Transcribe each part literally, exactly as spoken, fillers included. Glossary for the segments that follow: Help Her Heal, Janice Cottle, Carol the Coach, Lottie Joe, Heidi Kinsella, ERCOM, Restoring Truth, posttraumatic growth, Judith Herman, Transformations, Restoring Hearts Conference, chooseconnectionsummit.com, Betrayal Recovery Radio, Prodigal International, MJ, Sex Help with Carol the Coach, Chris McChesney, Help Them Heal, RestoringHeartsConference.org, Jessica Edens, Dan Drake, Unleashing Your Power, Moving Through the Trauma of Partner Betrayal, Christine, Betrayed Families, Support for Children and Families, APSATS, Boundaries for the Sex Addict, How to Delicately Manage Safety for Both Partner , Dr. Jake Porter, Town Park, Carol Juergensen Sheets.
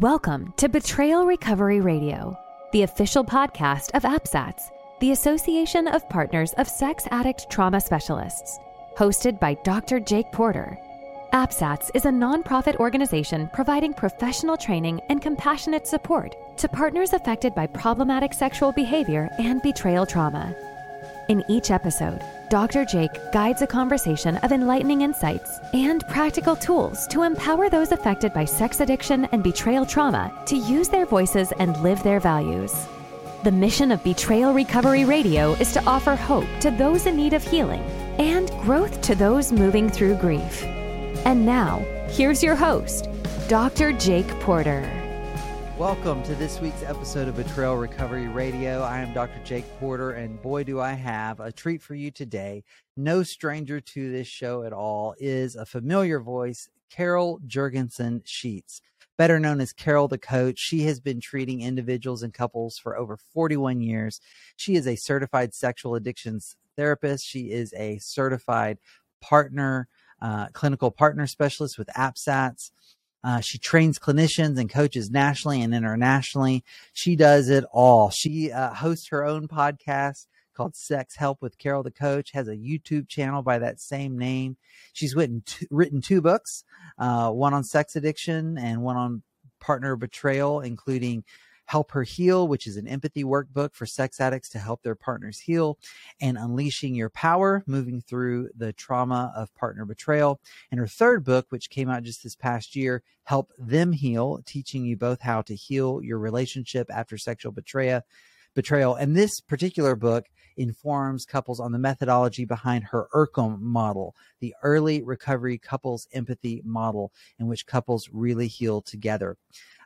Welcome to Betrayal Recovery Radio, the official podcast of APSATS, the Association of Partners of Sex Addict Trauma Specialists, hosted by Doctor Jake Porter. APSATS is a nonprofit organization providing professional training and compassionate support to partners affected by problematic sexual behavior and betrayal trauma. In each episode, Doctor Jake guides a conversation of enlightening insights and practical tools to empower those affected by sex addiction and betrayal trauma to use their voices and live their values. The mission of Betrayal Recovery Radio is to offer hope to those in need of healing and growth to those moving through grief. And now, here's your host, Doctor Jake Porter. Welcome to this week's episode of Betrayal Recovery Radio. I am Doctor Jake Porter, and boy, do I have a treat for you today. No stranger to this show at all is a familiar voice, Carol Juergensen Sheets, better known as Carol the Coach. She has been treating individuals and couples for over forty-one years. She is a certified sexual addictions therapist. She is a certified partner, uh, clinical partner specialist with APSATS. Uh, she trains clinicians and coaches nationally and internationally. She does it all. She uh, hosts her own podcast called Sex Help with Carol the Coach, has a YouTube channel by that same name. She's written two, written two books, uh, one on sex addiction and one on partner betrayal, including Help Her Heal, which is an empathy workbook for sex addicts to help their partners heal, and Unleashing Your Power, Moving Through the Trauma of Partner Betrayal. And her third book, which came out just this past year, Help Them Heal, teaching you both how to heal your relationship after sexual betrayal. Betrayal. And this particular book informs couples on the methodology behind her ERCOM model, the early recovery couples empathy model, in which couples really heal together.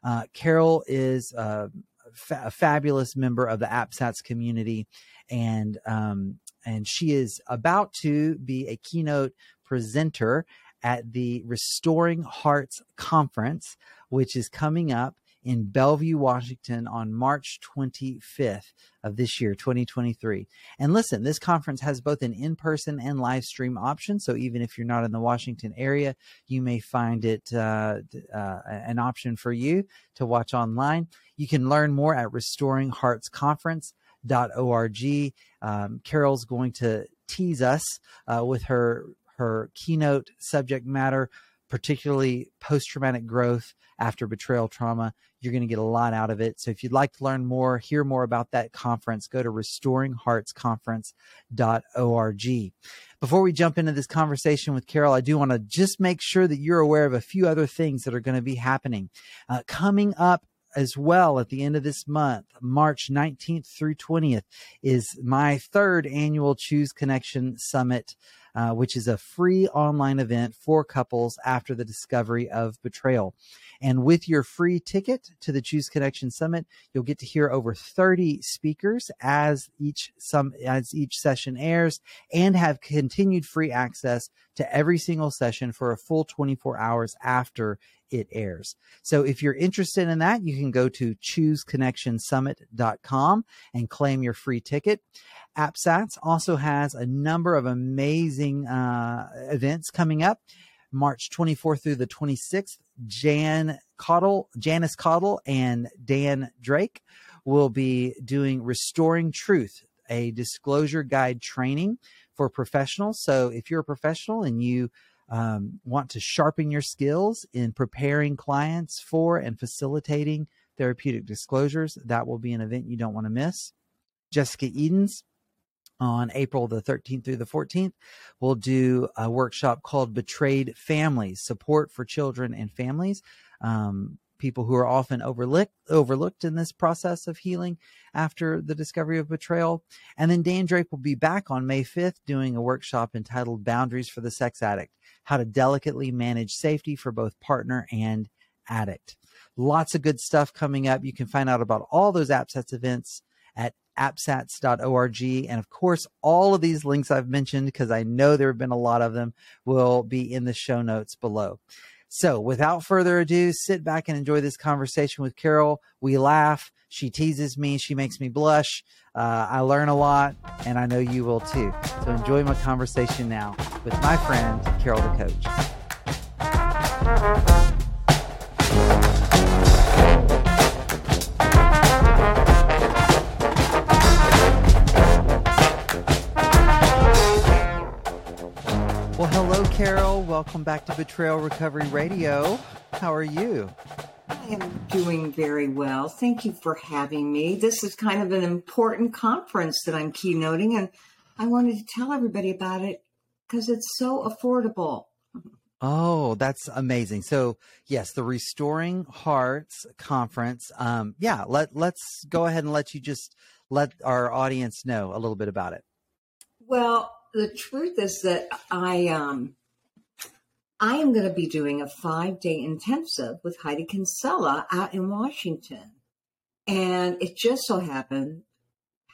Uh, Carol is uh, fa- a fabulous member of the APSATS community, and um, and she is about to be a keynote presenter at the Restoring Hearts Conference, which is coming up in Bellevue, Washington on March twenty-fifth of this year, twenty twenty-three. And listen, this conference has both an in-person and live stream option. So even if you're not in the Washington area, you may find it uh, uh, an option for you to watch online. You can learn more at restoring hearts conference dot org. Um, Carol's going to tease us uh, with her, her keynote subject matter, particularly post-traumatic growth after betrayal trauma. You're going to get a lot out of it. So if you'd like to learn more, hear more about that conference, go to restoring hearts conference dot org. Before we jump into this conversation with Carol, I do want to just make sure that you're aware of a few other things that are going to be happening. Uh, coming up as well at the end of this month, March nineteenth through twentieth, is my third annual Choose Connection Summit, Uh, which is a free online event for couples after the discovery of betrayal. And with your free ticket to the Choose Connection Summit, you'll get to hear over thirty speakers as each some as each session airs, and have continued free access to every single session for a full twenty-four hours after it airs. So if you're interested in that, you can go to choose connection summit dot com and claim your free ticket. APSATS also has a number of amazing uh, events coming up. March twenty-fourth through the twenty-sixth, Jan Cottle, Janice Cottle and Dan Drake will be doing Restoring Truth, a disclosure guide training for professionals. So if you're a professional and you um, want to sharpen your skills in preparing clients for and facilitating therapeutic disclosures, that will be an event you don't want to miss. Jessica Edens, on April the thirteenth through the fourteenth, we'll do a workshop called Betrayed Families, Support for Children and Families, um, people who are often overlooked, overlooked in this process of healing after the discovery of betrayal. And then Dan Drake will be back on May fifth doing a workshop entitled Boundaries for the Sex Addict, How to Delicately Manage Safety for Both Partner and Addict. Lots of good stuff coming up. You can find out about all those APSATS events at apsats dot org. And of course, all of these links I've mentioned, because I know there have been a lot of them, will be in the show notes below. So without further ado, sit back and enjoy this conversation with Carol. We laugh. She teases me. She makes me blush. Uh, I learn a lot, and I know you will too. So enjoy my conversation now with my friend, Carol the Coach. Welcome back to Betrayal Recovery Radio. How are you? I am doing very well. Thank you for having me. This is kind of an important conference that I'm keynoting, and I wanted to tell everybody about it because it's so affordable. Oh, that's amazing. So yes, the Restoring Hearts Conference. Um, yeah, let, let's go ahead and let you just let our audience know a little bit about it. Well, the truth is that I, um, I am going to be doing a five-day intensive with Heidi Kinsella out in Washington. And it just so happened,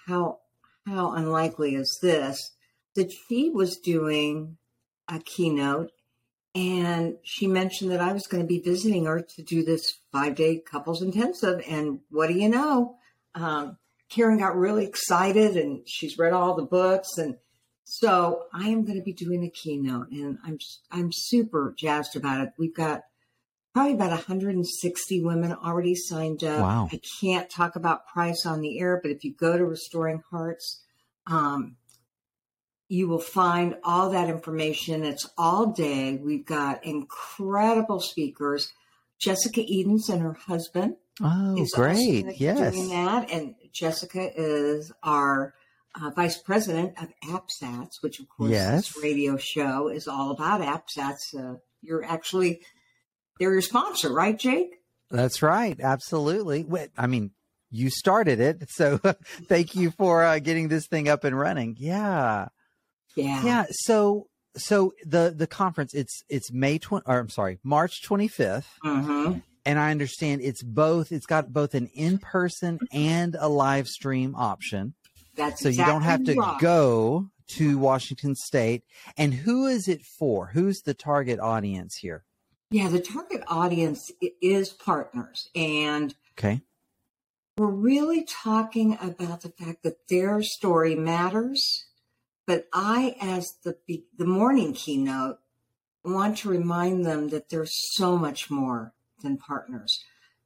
how how unlikely is this, that she was doing a keynote and she mentioned that I was going to be visiting her to do this five-day couples intensive. And what do you know? Um, Karen got really excited and she's read all the books, and so I am going to be doing a keynote, and I'm I'm super jazzed about it. We've got probably about one hundred sixty women already signed up. Wow. I can't talk about price on the air, but if you go to Restoring Hearts, um, you will find all that information. It's all day. We've got incredible speakers. Jessica Edens and her husband. Oh, is great. Yes. Doing that. And Jessica is our Uh, Vice President of APSATS, which of course yes. this radio show is all about APSATS. Uh, you're actually, they're your sponsor, right, Jake? That's right. Absolutely. I mean, you started it. So thank you for uh, getting this thing up and running. Yeah. Yeah. Yeah. So, so the, the conference, it's, it's May twenty, or I'm sorry, March twenty-fifth. Mm-hmm. And I understand it's both, it's got both an in-person and a live stream option. That's so exactly you don't have to wrong. go to Washington State. And who is it for? Who's the target audience here? Yeah, the target audience is partners. And okay. we're really talking about the fact that their story matters. But I, as the, the morning keynote, want to remind them that there's so much more than partners.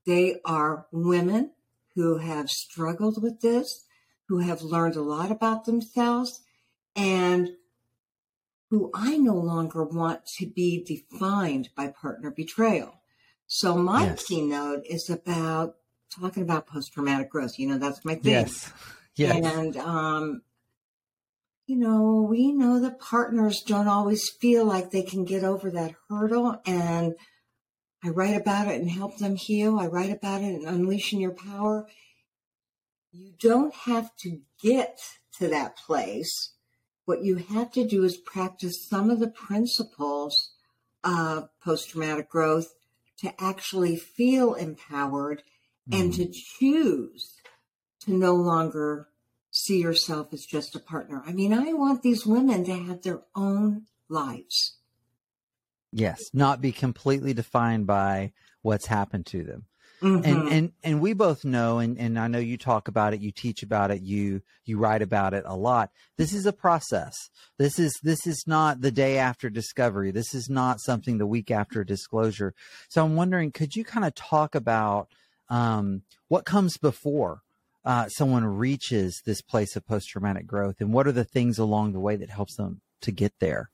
They are women who have struggled with this, who have learned a lot about themselves, and who I no longer want to be defined by partner betrayal. So my yes. keynote is about talking about post-traumatic growth. You know, that's my thing. Yes. Yes. And, um, you know, we know that partners don't always feel like they can get over that hurdle. And I write about it in Help Them Heal. I write about it in Unleashing Your Power. You don't have to get to that place. What you have to do is practice some of the principles of post-traumatic growth to actually feel empowered mm. and to choose to no longer see yourself as just a partner. I mean, I want these women to have their own lives. Yes, not be completely defined by what's happened to them. Mm-hmm. And, and, and we both know, and, and I know you talk about it, you teach about it, you, you write about it a lot. This is a process. This is, this is not the day after discovery. This is not something the week after disclosure. So I'm wondering, could you kind of talk about, um, what comes before, uh, someone reaches this place of post-traumatic growth, and what are the things along the way that helps them to get there?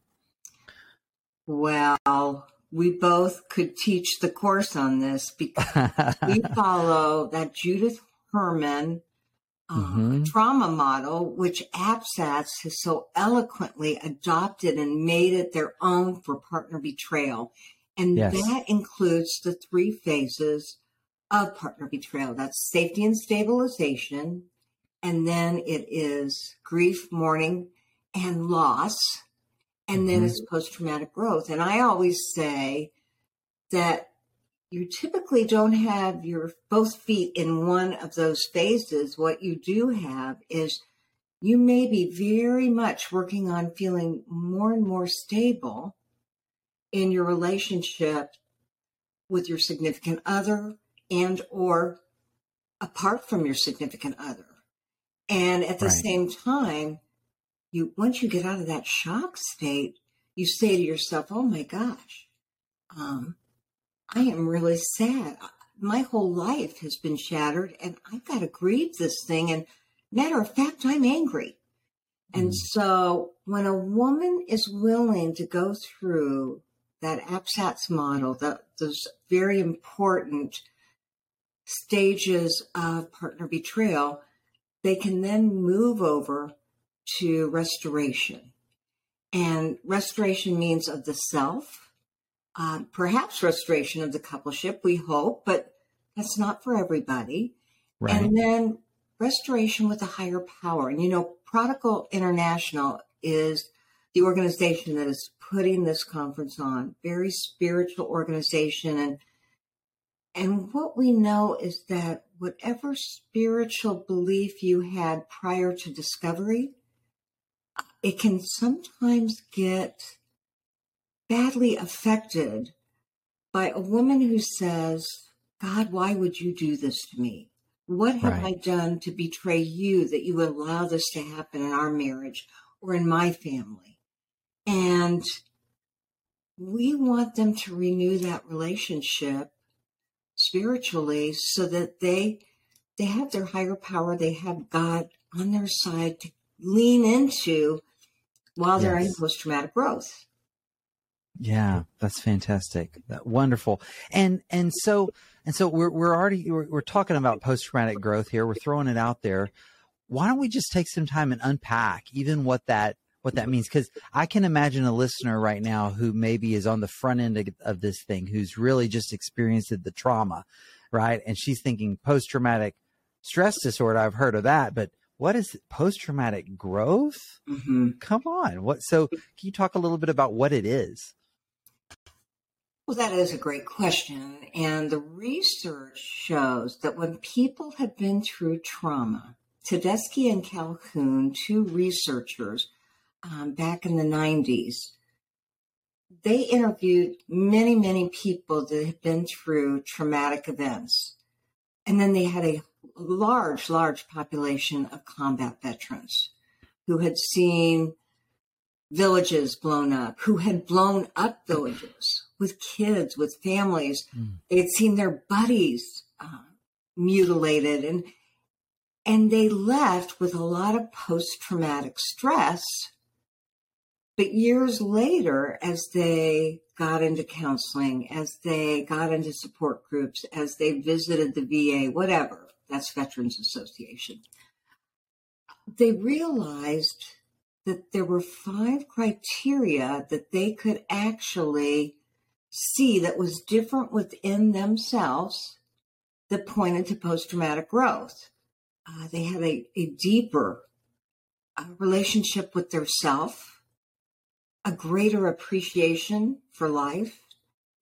Well, we both could teach the course on this because we follow that Judith Herman um, mm-hmm. trauma model, which APSATS has so eloquently adopted and made it their own for partner betrayal. And yes. that includes the three phases of partner betrayal. That's safety and stabilization. And then it is grief, mourning, and loss. And then mm-hmm. it's post-traumatic growth. And I always say that you typically don't have your both feet in one of those phases. What you do have is you may be very much working on feeling more and more stable in your relationship with your significant other and or apart from your significant other. And at the right. same time, You, once you get out of that shock state, you say to yourself, oh my gosh, um, I am really sad. My whole life has been shattered and I've got to grieve this thing. And matter of fact, I'm angry. Mm. And so when a woman is willing to go through that APSATS model, the, those very important stages of partner betrayal, they can then move over to restoration. And restoration means of the self, uh, perhaps restoration of the coupleship, we hope, but that's not for everybody. Right. And then restoration with a higher power. And, you know, Prodigal International is the organization that is putting this conference on, very spiritual organization. And, and what we know is that whatever spiritual belief you had prior to discovery, it can sometimes get badly affected by a woman who says, God, why would you do this to me? What have right. I done to betray you that you would allow this to happen in our marriage or in my family? And we want them to renew that relationship spiritually so that they they have their higher power, they have God on their side to lean into while yes. they're in post-traumatic growth. Yeah, that's fantastic. That, wonderful. And and so and so we're we're already we're, we're talking about post-traumatic growth here. We're throwing it out there. Why don't we just take some time and unpack even what that what that means? Because I can imagine a listener right now who maybe is on the front end of, of this thing, who's really just experienced the trauma, right? And she's thinking post-traumatic stress disorder. I've heard of that, but what is post-traumatic growth? Mm-hmm. Come on. What? So can you talk a little bit about what it is? Well, that is a great question. And the research shows that when people have been through trauma, Tedeschi and Calhoun, two researchers um, back in the nineties, they interviewed many, many people that had been through traumatic events. And then they had a large, large population of combat veterans who had seen villages blown up, who had blown up villages with kids, with families. Mm. They had seen their buddies uh, mutilated, and and they left with a lot of post-traumatic stress. But years later, as they got into counseling, as they got into support groups, as they visited the V A, whatever, that's Veterans Association, they realized that there were five criteria that they could actually see that was different within themselves that pointed to post-traumatic growth. Uh, they had a, a deeper uh, relationship with their self, a greater appreciation for life.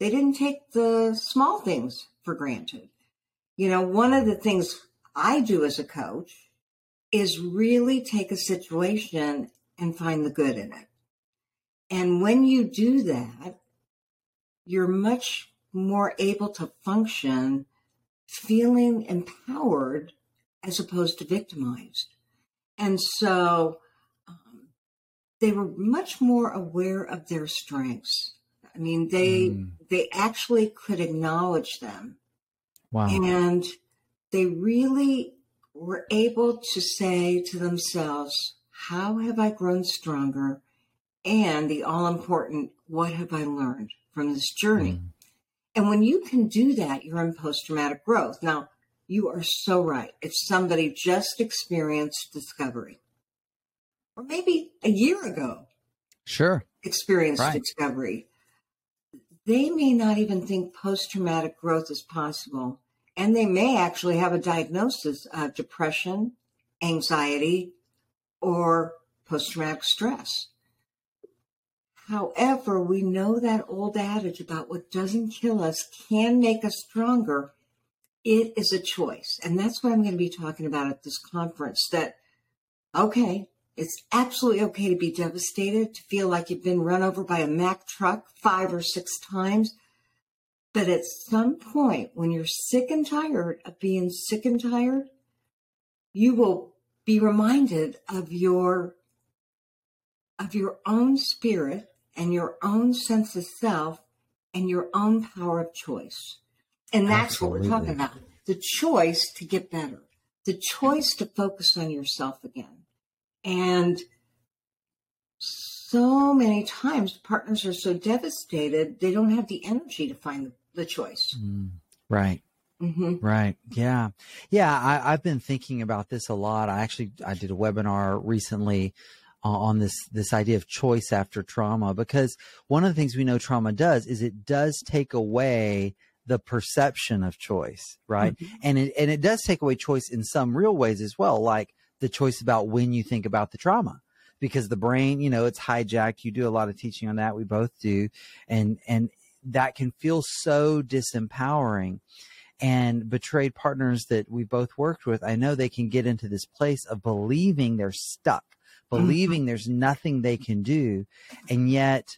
They didn't take the small things for granted. You know, one of the things I do as a coach is really take a situation and find the good in it. And when you do that, you're much more able to function feeling empowered as opposed to victimized. And so um, they were much more aware of their strengths. I mean, they mm. they actually could acknowledge them. Wow. And they really were able to say to themselves, how have I grown stronger? And the all-important, what have I learned from this journey? Mm. And when you can do that, you're in post-traumatic growth. Now, you are so right. If somebody just experienced discovery, or maybe a year ago, sure, experienced right. discovery, they may not even think post-traumatic growth is possible. And they may actually have a diagnosis of depression, anxiety, or post-traumatic stress. However, we know that old adage about what doesn't kill us can make us stronger. It is a choice. And that's what I'm going to be talking about at this conference, that, okay, it's absolutely okay to be devastated, to feel like you've been run over by a Mack truck five or six times. But at some point, when you're sick and tired of being sick and tired, you will be reminded of your of your own spirit and your own sense of self and your own power of choice. And that's Absolutely. What we're talking about, the choice to get better, the choice to focus on yourself again. And so many times partners are so devastated, they don't have the energy to find the, the choice. Mm, right. Mm-hmm. Right. Yeah. Yeah. I, I've been thinking about this a lot. I actually, I did a webinar recently uh, on this, this idea of choice after trauma, because one of the things we know trauma does is it does take away the perception of choice. Right. Mm-hmm. And it, and it does take away choice in some real ways as well. Like the choice about when you think about the trauma. Because the brain, you know, it's hijacked. You do a lot of teaching on that. We both do. And and that can feel so disempowering. And betrayed partners that we both worked with, I know they can get into this place of believing they're stuck, believing mm-hmm. there's nothing they can do. And yet,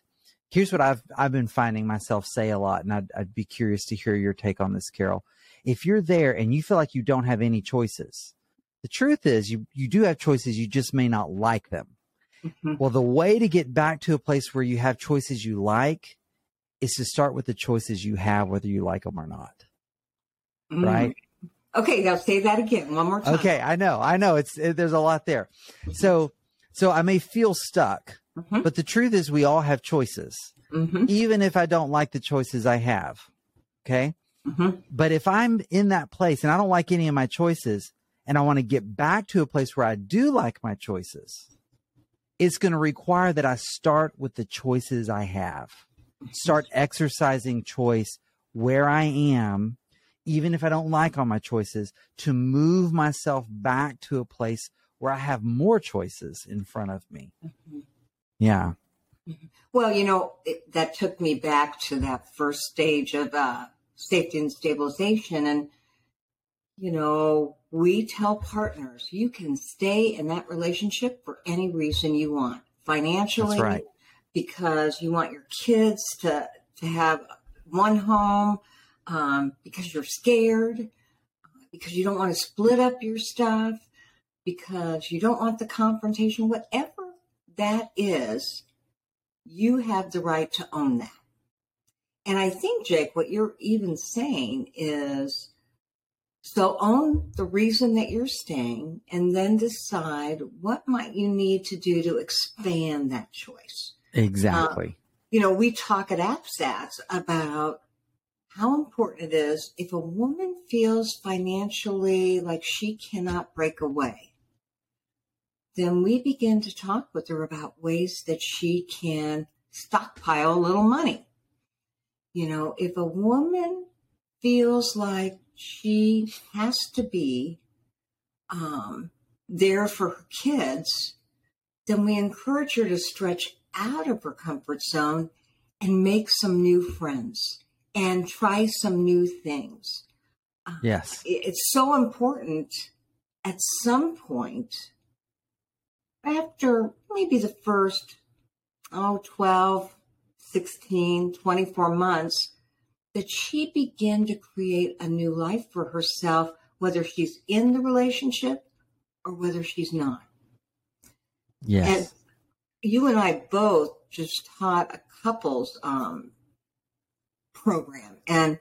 here's what I've I've been finding myself say a lot. And I'd, I'd be curious to hear your take on this, Carol. If you're there and you feel like you don't have any choices, the truth is you, you do have choices. You just may not like them. Well, the way to get back to a place where you have choices you like is to start with the choices you have, whether you like them or not. Mm. Right? Okay. Now say that again one more time. Okay. I know. I know it's, it, there's a lot there. So, so I may feel stuck, mm-hmm. but the truth is we all have choices, mm-hmm. even if I don't like the choices I have. Okay. Mm-hmm. But if I'm in that place and I don't like any of my choices and I want to get back to a place where I do like my choices, it's going to require that I start with the choices I have, start exercising choice where I am, even if I don't like all my choices, to move myself back to a place where I have more choices in front of me. Mm-hmm. Yeah. Well, you know, it, that took me back to that first stage of uh, safety and stabilization. And, you know, we tell partners, you can stay in that relationship for any reason you want, financially, right. because you want your kids to, to have one home, um, because you're scared, because you don't want to split up your stuff, because you don't want the confrontation, whatever that is, you have the right to own that. And I think, Jake, what you're even saying is, so own the reason that you're staying and then decide what might you need to do to expand that choice. Exactly. Um, you know, we talk at APSATS about how important it is if a woman feels financially like she cannot break away, then we begin to talk with her about ways that she can stockpile a little money. You know, if a woman feels like she has to be um, there for her kids, then we encourage her to stretch out of her comfort zone and make some new friends and try some new things. Yes. Uh, it's so important at some point after maybe the first, oh, twelve, sixteen, twenty-four months, that she begin to create a new life for herself, whether she's in the relationship or whether she's not. Yes. And you and I both just taught a couples um, program. And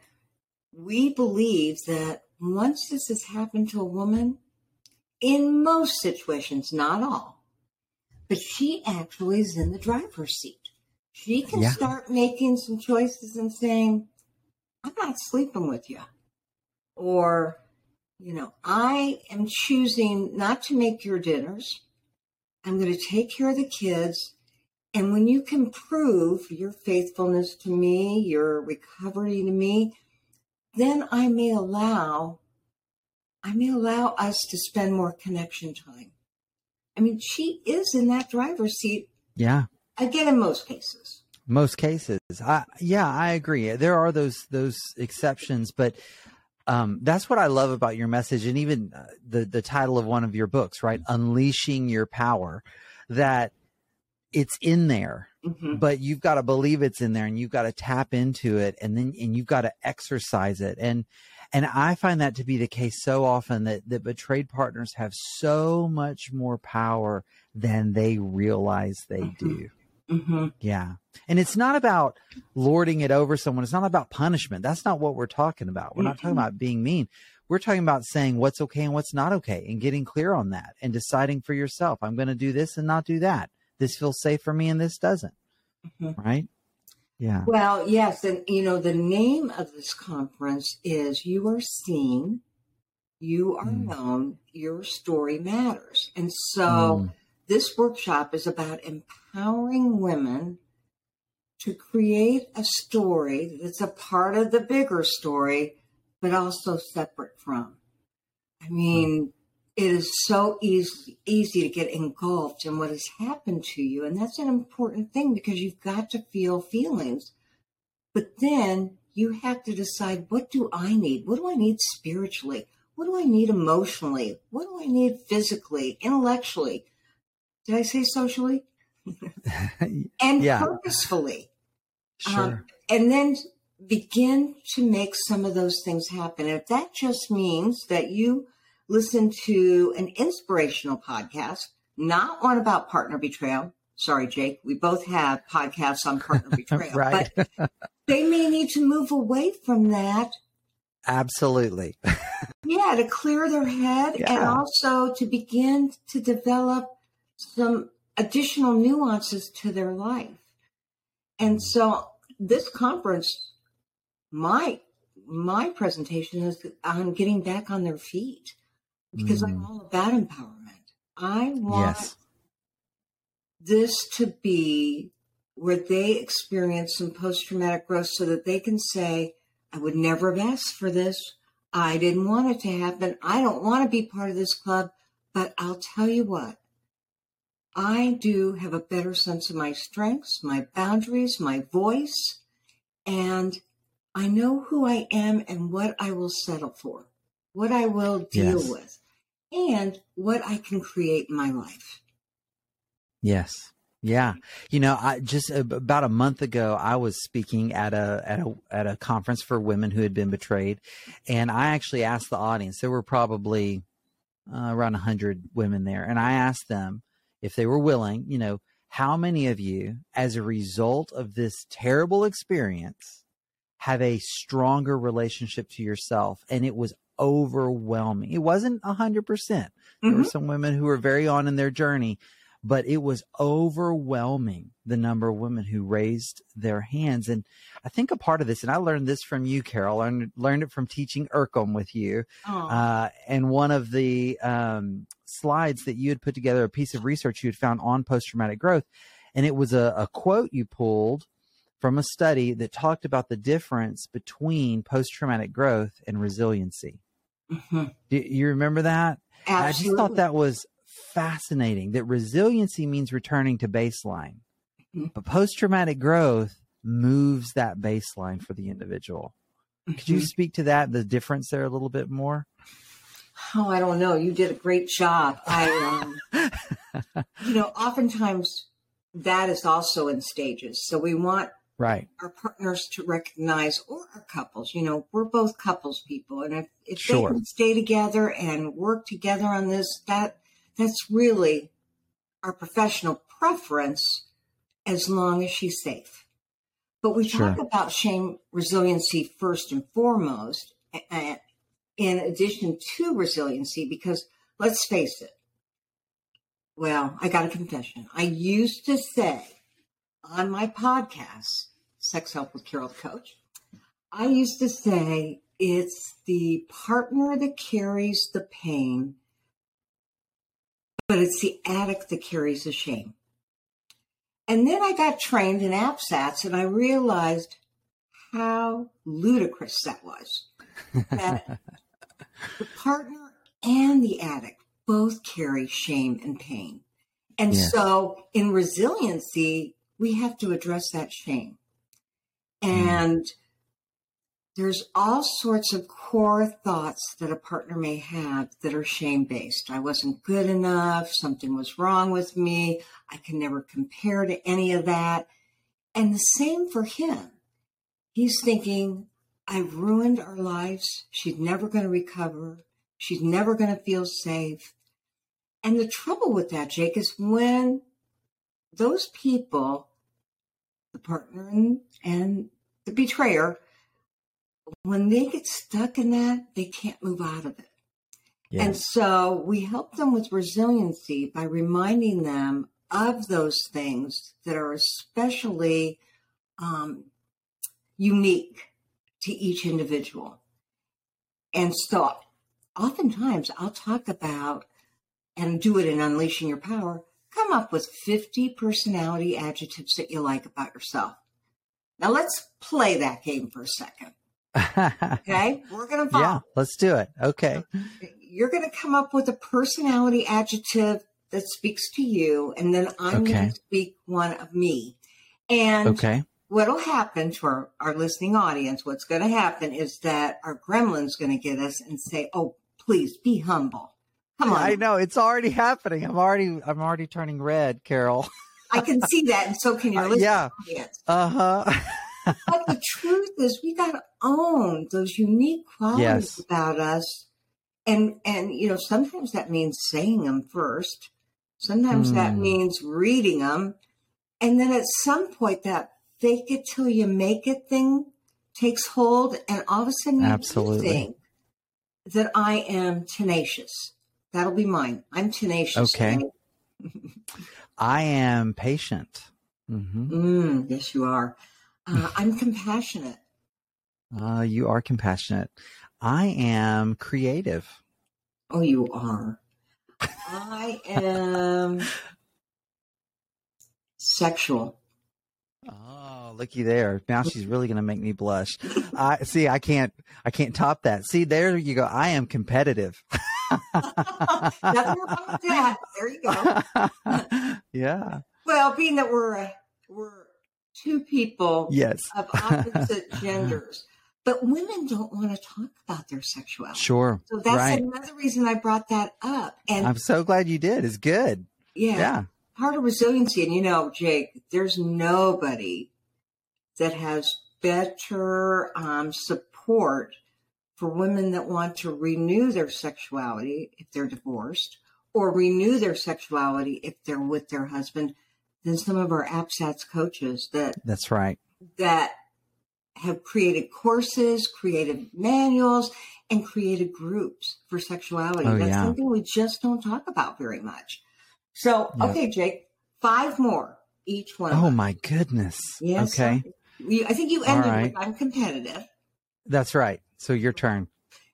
we believe that once this has happened to a woman, in most situations, not all, but she actually is in the driver's seat. She can yeah. start making some choices and saying, I'm not sleeping with you, or, you know, I am choosing not to make your dinners. I'm going to take care of the kids. And when you can prove your faithfulness to me, your recovery to me, then I may allow, I may allow us to spend more connection time. I mean, she is in that driver's seat. Yeah. Again, in most cases. Most cases. I, yeah, I agree. There are those those exceptions, but um, that's what I love about your message and even uh, the, the title of one of your books, right? Unleashing Your Power, that it's in there, mm-hmm. but you've got to believe it's in there and you've got to tap into it and then and you've got to exercise it. And and I find that to be the case so often that, that betrayed partners have so much more power than they realize they mm-hmm. do. Mm-hmm. Yeah. And it's not about lording it over someone. It's not about punishment. That's not what we're talking about. We're mm-hmm. not talking about being mean. We're talking about saying what's okay and what's not okay and getting clear on that and deciding for yourself, I'm going to do this and not do that. this feels safe for me and this doesn't. Mm-hmm. Right? Yeah. Well, yes. And, you know, the name of this conference is You Are Seen, You Are mm. Known, Your Story Matters. And so mm. this workshop is about empowering women to create a story that's a part of the bigger story, but also separate from. I mean, mm. it is so easy, easy to get engulfed in what has happened to you. And that's an important thing because you've got to feel feelings. But then you have to decide, what do I need? What do I need spiritually? What do I need emotionally? What do I need physically, intellectually? Did I say socially? And yeah. purposefully. Sure. Um, and then begin to make some of those things happen. And if that just means that you listen to an inspirational podcast, not one about partner betrayal. Sorry, Jake, we both have podcasts on partner betrayal, right. But they may need to move away from that. Absolutely. Yeah, to clear their head yeah. and also to begin to develop some additional nuances to their life. And so this conference, my my presentation is on getting back on their feet because mm. I'm all about empowerment. I want yes. this to be where they experience some post-traumatic growth so that they can say, I would never have asked for this. I didn't want it to happen. I don't want to be part of this club, but I'll tell you what, I do have a better sense of my strengths, my boundaries, my voice, and I know who I am and what I will settle for, what I will deal yes. with, and what I can create in my life. Yes. Yeah. You know, I just about a month ago, I was speaking at a, at a, at a conference for women who had been betrayed. And I actually asked the audience, there were probably uh, around a hundred women there. And I asked them if they were willing, you know, how many of you, as a result of this terrible experience, have a stronger relationship to yourself? And it was overwhelming. It wasn't a hundred percent. There mm-hmm. were some women who were very on in their journey, but it was overwhelming, the number of women who raised their hands. And I think a part of this, and I learned this from you, Carol, I learned, learned it from teaching ERCOM with you. Uh, and one of the um, slides that you had put together, a piece of research you had found on post-traumatic growth. And it was a, a quote you pulled from a study that talked about the difference between post-traumatic growth and resiliency. Mm-hmm. Do you remember that? Absolutely. I just thought that was fascinating, that resiliency means returning to baseline, mm-hmm. but post-traumatic growth moves that baseline for the individual. Mm-hmm. Could you speak to that, the difference there a little bit more? Oh, I don't know. You did a great job. I, um, you know, oftentimes that is also in stages. So we want right. our partners to recognize, or our couples, you know, we're both couples people. And if, if sure. they can stay together and work together on this, that, that's really our professional preference, as long as she's safe. But we sure. talk about shame resiliency first and foremost, in addition to resiliency, because let's face it. Well, I got a confession. I used to say on my podcast, Sex Help with Carol the Coach, I used to say it's the partner that carries the pain, but it's the addict that carries the shame. And then I got trained in APSATS and I realized how ludicrous that was. That the partner and the addict both carry shame and pain. And yes. so in resiliency, we have to address that shame. And mm. there's all sorts of core thoughts that a partner may have that are shame-based. I wasn't good enough. Something was wrong with me. I can never compare to any of that. And the same for him. He's thinking, I've ruined our lives. She's never going to recover. She's never going to feel safe. And the trouble with that, Jake, is when those people, the partner and, and the betrayer, when they get stuck in that, they can't move out of it. Yes. And so we help them with resiliency by reminding them of those things that are especially um, unique to each individual. And so oftentimes I'll talk about, and do it in Unleashing Your Power, come up with fifty personality adjectives that you like about yourself. Now let's play that game for a second. Okay? We're going to follow. Yeah, let's do it. Okay. You're going to come up with a personality adjective that speaks to you, and then I'm okay. going to speak one of me. And okay. what'll happen to our, our listening audience, what's going to happen is that our gremlin's going to get us and say, oh, please be humble. Come on. I know it's already happening. I'm already, I'm already turning red, Carol. I can see that. And so can your listeners. Uh, yeah. Uh-huh. But the truth is we got to own those unique qualities yes. about us. And, and, you know, sometimes that means saying them first. Sometimes mm. that means reading them. And then at some point that fake it till you make it thing takes hold. And all of a sudden you Absolutely. think that I am tenacious. That'll be mine. I'm tenacious. Okay. I am patient. Mm-hmm. Mm, yes, you are. Uh, I'm compassionate. Uh, you are compassionate. I am creative. Oh, you are. I am sexual. Oh, looky there. Now she's really going to make me blush. I see, I can't, I can't top that. See, there you go. I am competitive. Nothing about that. There you go. Yeah. Well, being that we're we're two people yes. of opposite genders, but women don't want to talk about their sexuality. Sure. So that's right. another reason I brought that up. And I'm so glad you did. It's good. Yeah. Yeah. Part of resiliency, and you know, Jake, there's nobody that has better um, support for women that want to renew their sexuality if they're divorced, or renew their sexuality if they're with their husband, than some of our APSATS coaches that that's right that have created courses, created manuals, and created groups for sexuality. Oh, that's yeah. something we just don't talk about very much. So, yep. okay, Jake, five more each one. Oh my goodness! Yes, okay. I think you ended right. with "I'm competitive." That's right. So your turn.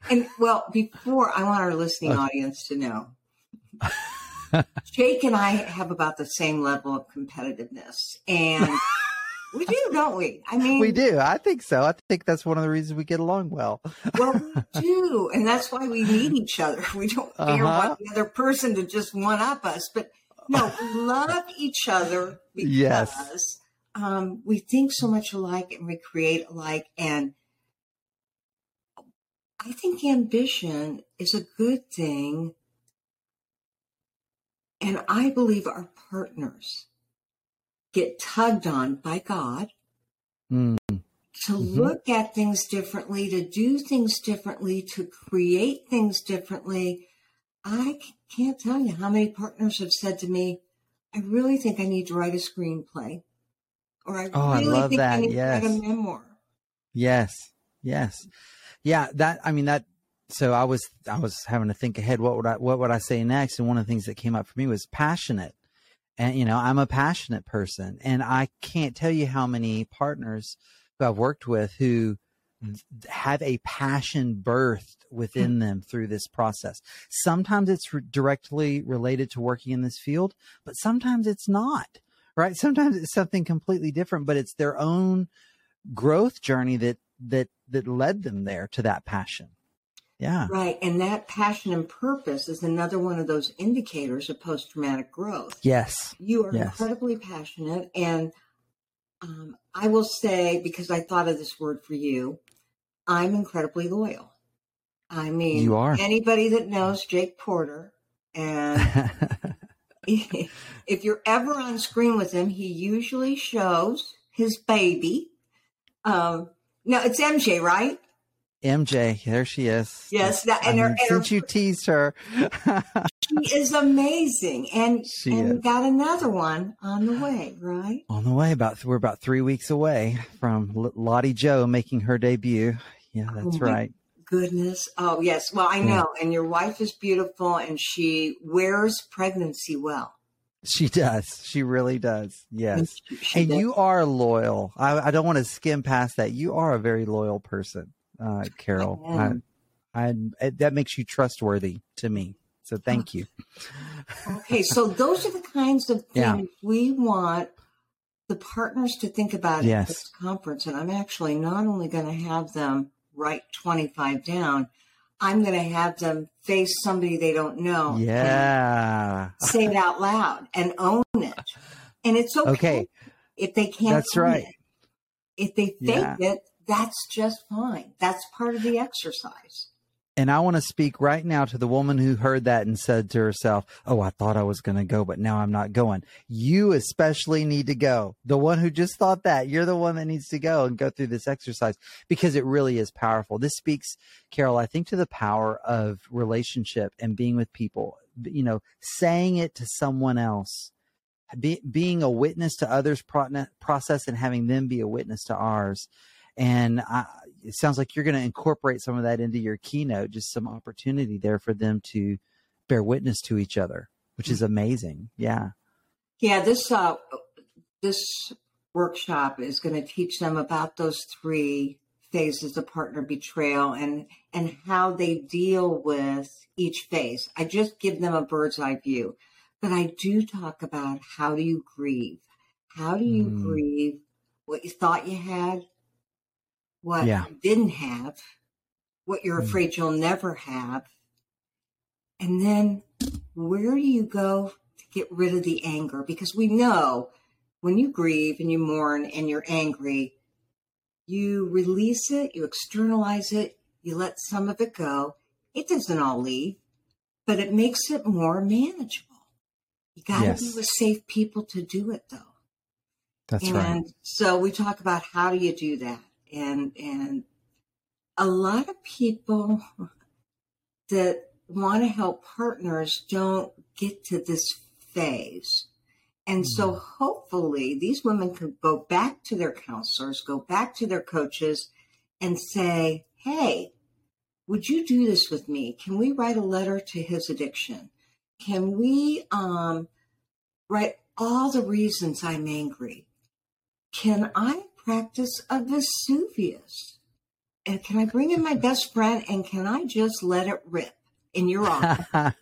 And well, before I want our listening okay. audience to know, Jake and I have about the same level of competitiveness, and we do, don't we? I mean, we do. I think so. I think that's one of the reasons we get along well. Well, we do, and that's why we need each other. We don't fear uh-huh. one the other person to just one-up us, but no, we love each other because yes. um, we think so much alike and we create alike. And I think ambition is a good thing. And I believe our partners get tugged on by God mm. to mm-hmm. look at things differently, to do things differently, to create things differently. I can't tell you how many partners have said to me, I really think I need to write a screenplay. Or I oh, really I love think that. I need yes. to write a memoir. Yes, yes. Yeah, that, I mean, that, so I was, I was having to think ahead. What would I, what would I say next? And one of the things that came up for me was passionate. And, you know, I'm a passionate person, and I can't tell you how many partners who I've worked with who have a passion birthed within them through this process. Sometimes it's re- directly related to working in this field, but sometimes it's not, right? Sometimes it's something completely different, but it's their own growth journey that, that, that led them there to that passion. Yeah. Right. And that passion and purpose is another one of those indicators of post-traumatic growth. Yes. You are yes. incredibly passionate. And um, I will say, because I thought of this word for you, I'm incredibly loyal. I mean, you are. Anybody that knows Jake Porter, and if you're ever on screen with him, he usually shows his baby. Um, no, it's M J, right? M J, there she is. Yes, that, and, her, mean, and since her, you teased her, she is amazing, and she and is. We got another one on the way, right? On the way, about we're about three weeks away from Lottie Joe making her debut. Yeah, that's oh, right. Goodness, oh yes. Well, I know, yeah. and your wife is beautiful, and she wears pregnancy well. She does. She really does. Yes. She, she and does. You are loyal. I, I don't want to skim past that. You are a very loyal person, uh, Carol. I I, I, that makes you trustworthy to me. So thank you. Okay. So those are the kinds of things yeah. we want the partners to think about yes. at this conference. And I'm actually not only going to have them write twenty-five down, I'm going to have them face somebody they don't know. Yeah. Say it out loud and own it. And it's okay, okay. if they can't. That's right. It. If they fake yeah. it, that's just fine. That's part of the exercise. And I want to speak right now to the woman who heard that and said to herself, oh, I thought I was going to go, but now I'm not going. You especially need to go. The one who just thought that, you're the one that needs to go and go through this exercise, because it really is powerful. This speaks, Carol, I think, to the power of relationship and being with people, you know, saying it to someone else, be, being a witness to others' process and having them be a witness to ours. And I, it sounds like you're going to incorporate some of that into your keynote, just some opportunity there for them to bear witness to each other, which is amazing. Yeah. Yeah. This, uh, this workshop is going to teach them about those three phases of partner betrayal and, and how they deal with each phase. I just give them a bird's eye view, but I do talk about how do you grieve? How do you mm. grieve what you thought you had? What yeah. you didn't have, what you're afraid you'll never have. And then where do you go to get rid of the anger? Because we know when you grieve and you mourn and you're angry, you release it, you externalize it, you let some of it go. It doesn't all leave, but it makes it more manageable. You got to yes. be with safe people to do it, though. That's and right. And so we talk about how do you do that? And and a lot of people that want to help partners don't get to this phase. And so hopefully these women can go back to their counselors, go back to their coaches and say, hey, would you do this with me? Can we write a letter to his addiction? Can we um, write all the reasons I'm angry? Can I practice of Vesuvius? And can I bring in my best friend and can I just let it rip in your office?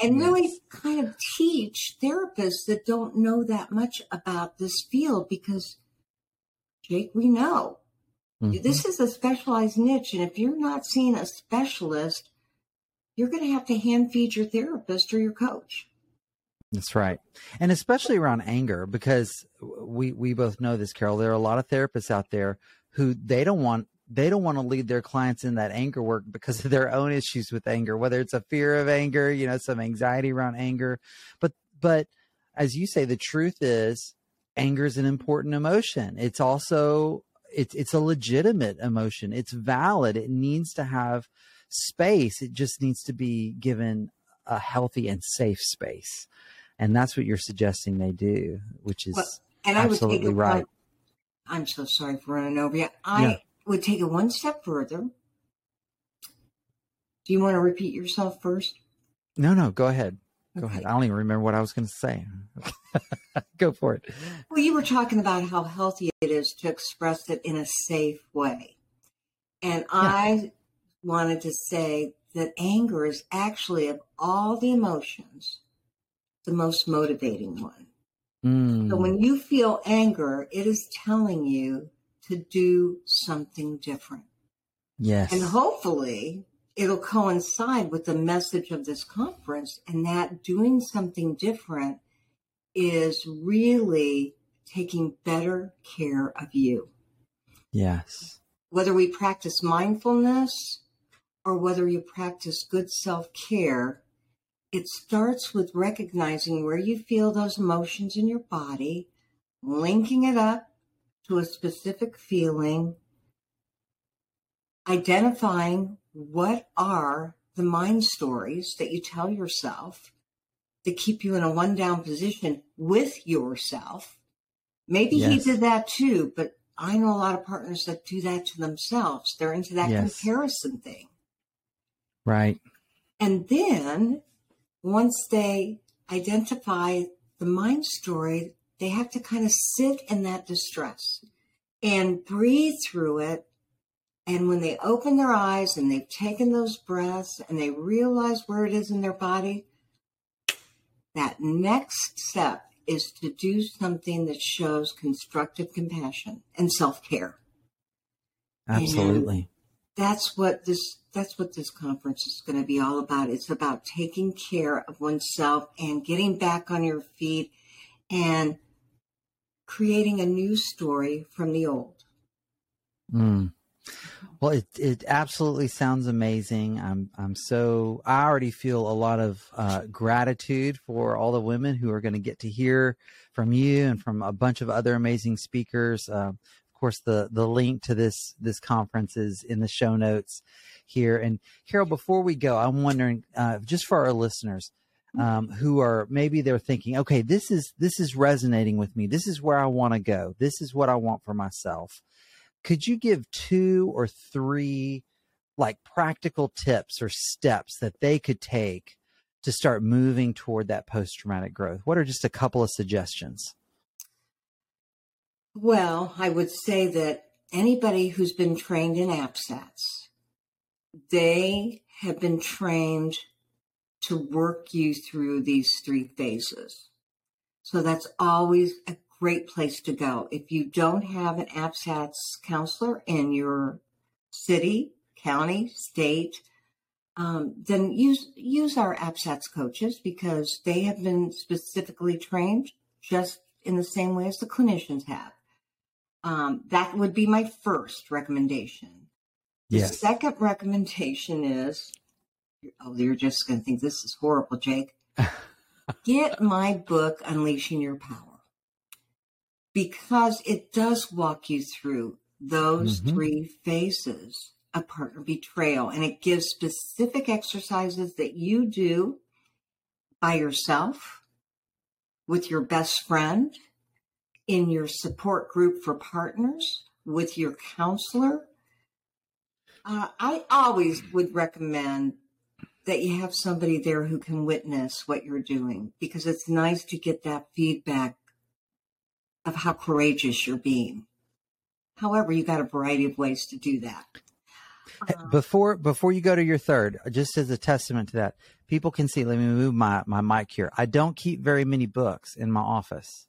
And really kind of teach therapists that don't know that much about this field, because Jake, we know mm-hmm. this is a specialized niche. And if you're not seeing a specialist, you're going to have to hand feed your therapist or your coach. That's right. And especially around anger, because we, we both know this, Carol, there are a lot of therapists out there who they don't want, they don't want to lead their clients in that anger work because of their own issues with anger, whether it's a fear of anger, you know, some anxiety around anger. But, but as you say, the truth is anger is an important emotion. It's also, it's, it's a legitimate emotion. It's valid. It needs to have space. It just needs to be given a healthy and safe space. And that's what you're suggesting they do, which is well, and I absolutely would right. One, I'm so sorry for running over you. I yeah. would take it one step further. Do you want to repeat yourself first? No, no, go ahead. Okay. Go ahead. I don't even remember what I was going to say. Go for it. Well, you were talking about how healthy it is to express it in a safe way. And yeah. I wanted to say that anger is actually, of all the emotions, the most motivating one. Mm. So when you feel anger, it is telling you to do something different. Yes. And hopefully it'll coincide with the message of this conference, and that doing something different is really taking better care of you. Yes. Whether we practice mindfulness or whether you practice good self-care, it starts with recognizing where you feel those emotions in your body, linking it up to a specific feeling, identifying what are the mind stories that you tell yourself that keep you in a one-down position with yourself. Maybe yes. he did that too, but I know a lot of partners that do that to themselves. They're into that yes. comparison thing. Right. And then once they identify the the mind story, they have to kind of sit in that distress and breathe through it. And when they open their eyes and they've taken those breaths and they realize where it is in their body, that next step is to do something that shows constructive compassion and self-care. Absolutely. And that's what this, that's what this conference is going to be all about. It's about taking care of oneself and getting back on your feet and creating a new story from the old. Mm. Well, it, it absolutely sounds amazing. I'm, I'm so, I already feel a lot of uh, gratitude for all the women who are going to get to hear from you and from a bunch of other amazing speakers. Uh, of course, the, the link to this, this conference is in the show notes here. And Carol, before we go, I'm wondering uh, just for our listeners um, who are, maybe they're thinking, okay, this is, this is resonating with me. This is where I want to go. This is what I want for myself. Could you give two or three like practical tips or steps that they could take to start moving toward that post-traumatic growth? What are just a couple of suggestions? Well, I would say that anybody who's been trained in APSATS, they have been trained to work you through these three phases. So that's always a great place to go. If you don't have an APSATS counselor in your city, county, state, um, then use use our APSATS coaches, because they have been specifically trained just in the same way as the clinicians have. Um, that would be my first recommendation. Yes. The second recommendation is, oh, you're just going to think this is horrible, Jake. Get my book, Unleashing Your Power, because it does walk you through those mm-hmm. three phases of partner betrayal. And it gives specific exercises that you do by yourself, with your best friend, in your support group for partners, with your counselor. Uh, I always would recommend that you have somebody there who can witness what you're doing, because it's nice to get that feedback of how courageous you're being. However, you got a variety of ways to do that. Um, before before you go to your third, just as a testament to that, people can see, let me move my, my mic here. I don't keep very many books in my office,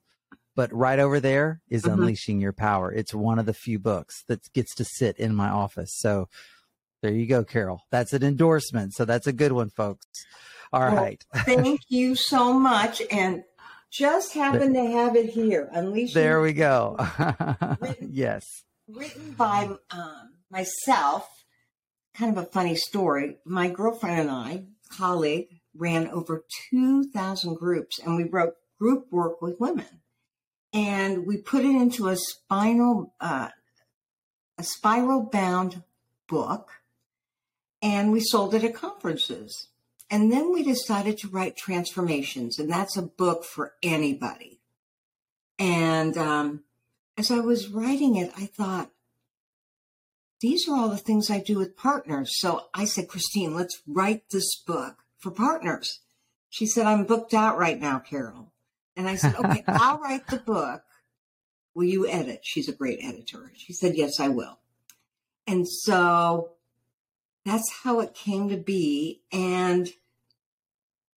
but right over there is mm-hmm. Unleashing Your Power. It's one of the few books that gets to sit in my office. So there you go, Carol. That's an endorsement. So that's a good one, folks. All well, right. Thank you so much. And just happen to have it here. Unleashing. There we go. written, yes. Written by um, myself. Kind of a funny story. My girlfriend and I, colleague, ran over two thousand groups, and we wrote group work with women. And we put it into a spinal, uh, a spiral bound book, and we sold it at conferences. And then we decided to write Transformations, and that's a book for anybody. And um, as I was writing it, I thought, these are all the things I do with partners. So I said, Christine, let's write this book for partners. She said, I'm booked out right now, Carol. And I said, okay, I'll write the book. Will you edit? She's a great editor. She said, yes, I will. And so that's how it came to be, and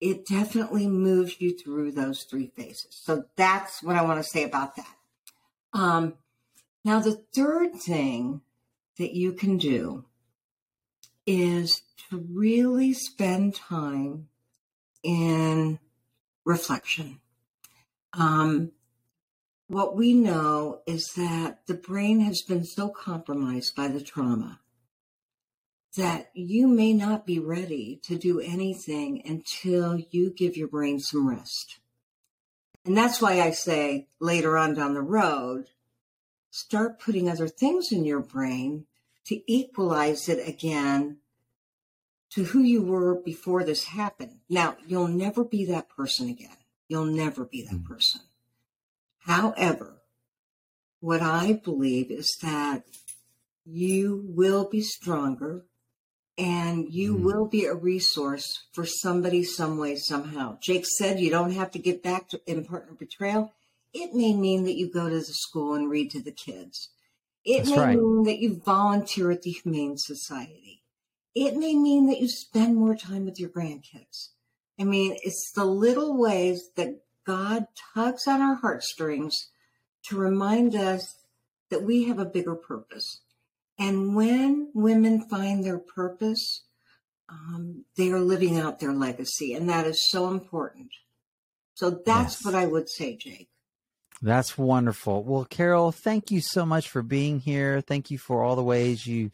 it definitely moves you through those three phases. So that's what I want to say about that. Um, now, the third thing that you can do is to really spend time in reflection. Um, what we know is that the brain has been so compromised by the trauma that you may not be ready to do anything until you give your brain some rest. And that's why I say later on down the road, start putting other things in your brain to equalize it again to who you were before this happened. Now, you'll never be that person again. You'll never be that person. However, what I believe is that you will be stronger and you mm-hmm. will be a resource for somebody, some way, somehow. Jake said you don't have to get back to in partner betrayal. It may mean that you go to the school and read to the kids. It That's may right. mean that you volunteer at the Humane Society. It may mean that you spend more time with your grandkids. I mean, it's the little ways that God tugs on our heartstrings to remind us that we have a bigger purpose. And when women find their purpose, um, they are living out their legacy. And that is so important. So that's yes. what I would say, Jake. That's wonderful. Well, Carol, thank you so much for being here. Thank you for all the ways you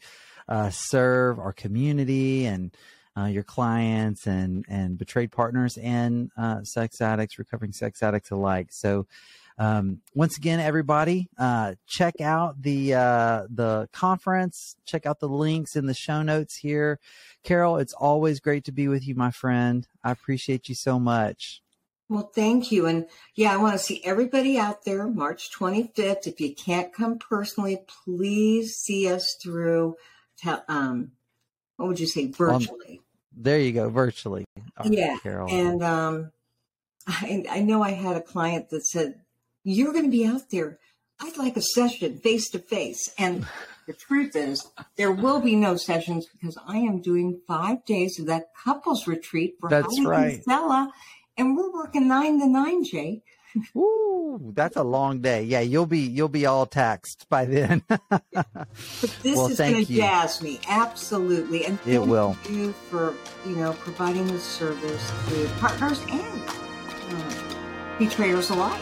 uh, serve our community and uh, your clients and, and betrayed partners and uh, sex addicts, recovering sex addicts alike. So um, once again, everybody, uh, check out the, uh, the conference, check out the links in the show notes here. Carol, it's always great to be with you, my friend. I appreciate you so much. Well, thank you. And yeah, I want to see everybody out there March twenty-fifth. If you can't come personally, please see us through, um, what would you say, virtually. Um, there you go, virtually. All yeah. Right, Carol. And um, I, I know I had a client that said, you're going to be out there. I'd like a session face to face. And the truth is, there will be no sessions because I am doing five days of that couples retreat for That's Heidi right. Kinsella. And we're working nine to nine, Jay. Ooh, that's a long day. Yeah, you'll be you'll be all taxed by then. But this well, is going to jazz me, absolutely. And thank it will. you for you know providing this service to partners and uh, betrayers alike.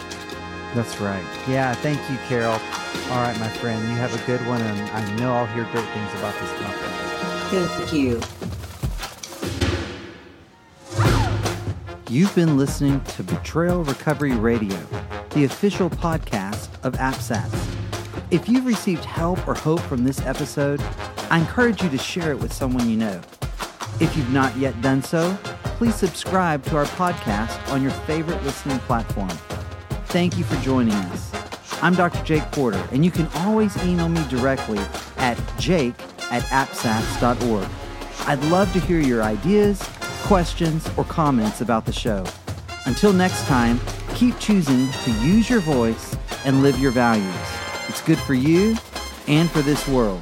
That's right. Yeah, thank you, Carol. All right, my friend, you have a good one, and I know I'll hear great things about this conference. Thank you. You've been listening to Betrayal Recovery Radio, the official podcast of APSATS. If you've received help or hope from this episode, I encourage you to share it with someone you know. If you've not yet done so, please subscribe to our podcast on your favorite listening platform. Thank you for joining us. I'm Doctor Jake Porter, and you can always email me directly at jake at apsats dot org. I'd love to hear your ideas, questions, or comments about the show. Until next time, keep choosing to use your voice and live your values. It's good for you and for this world.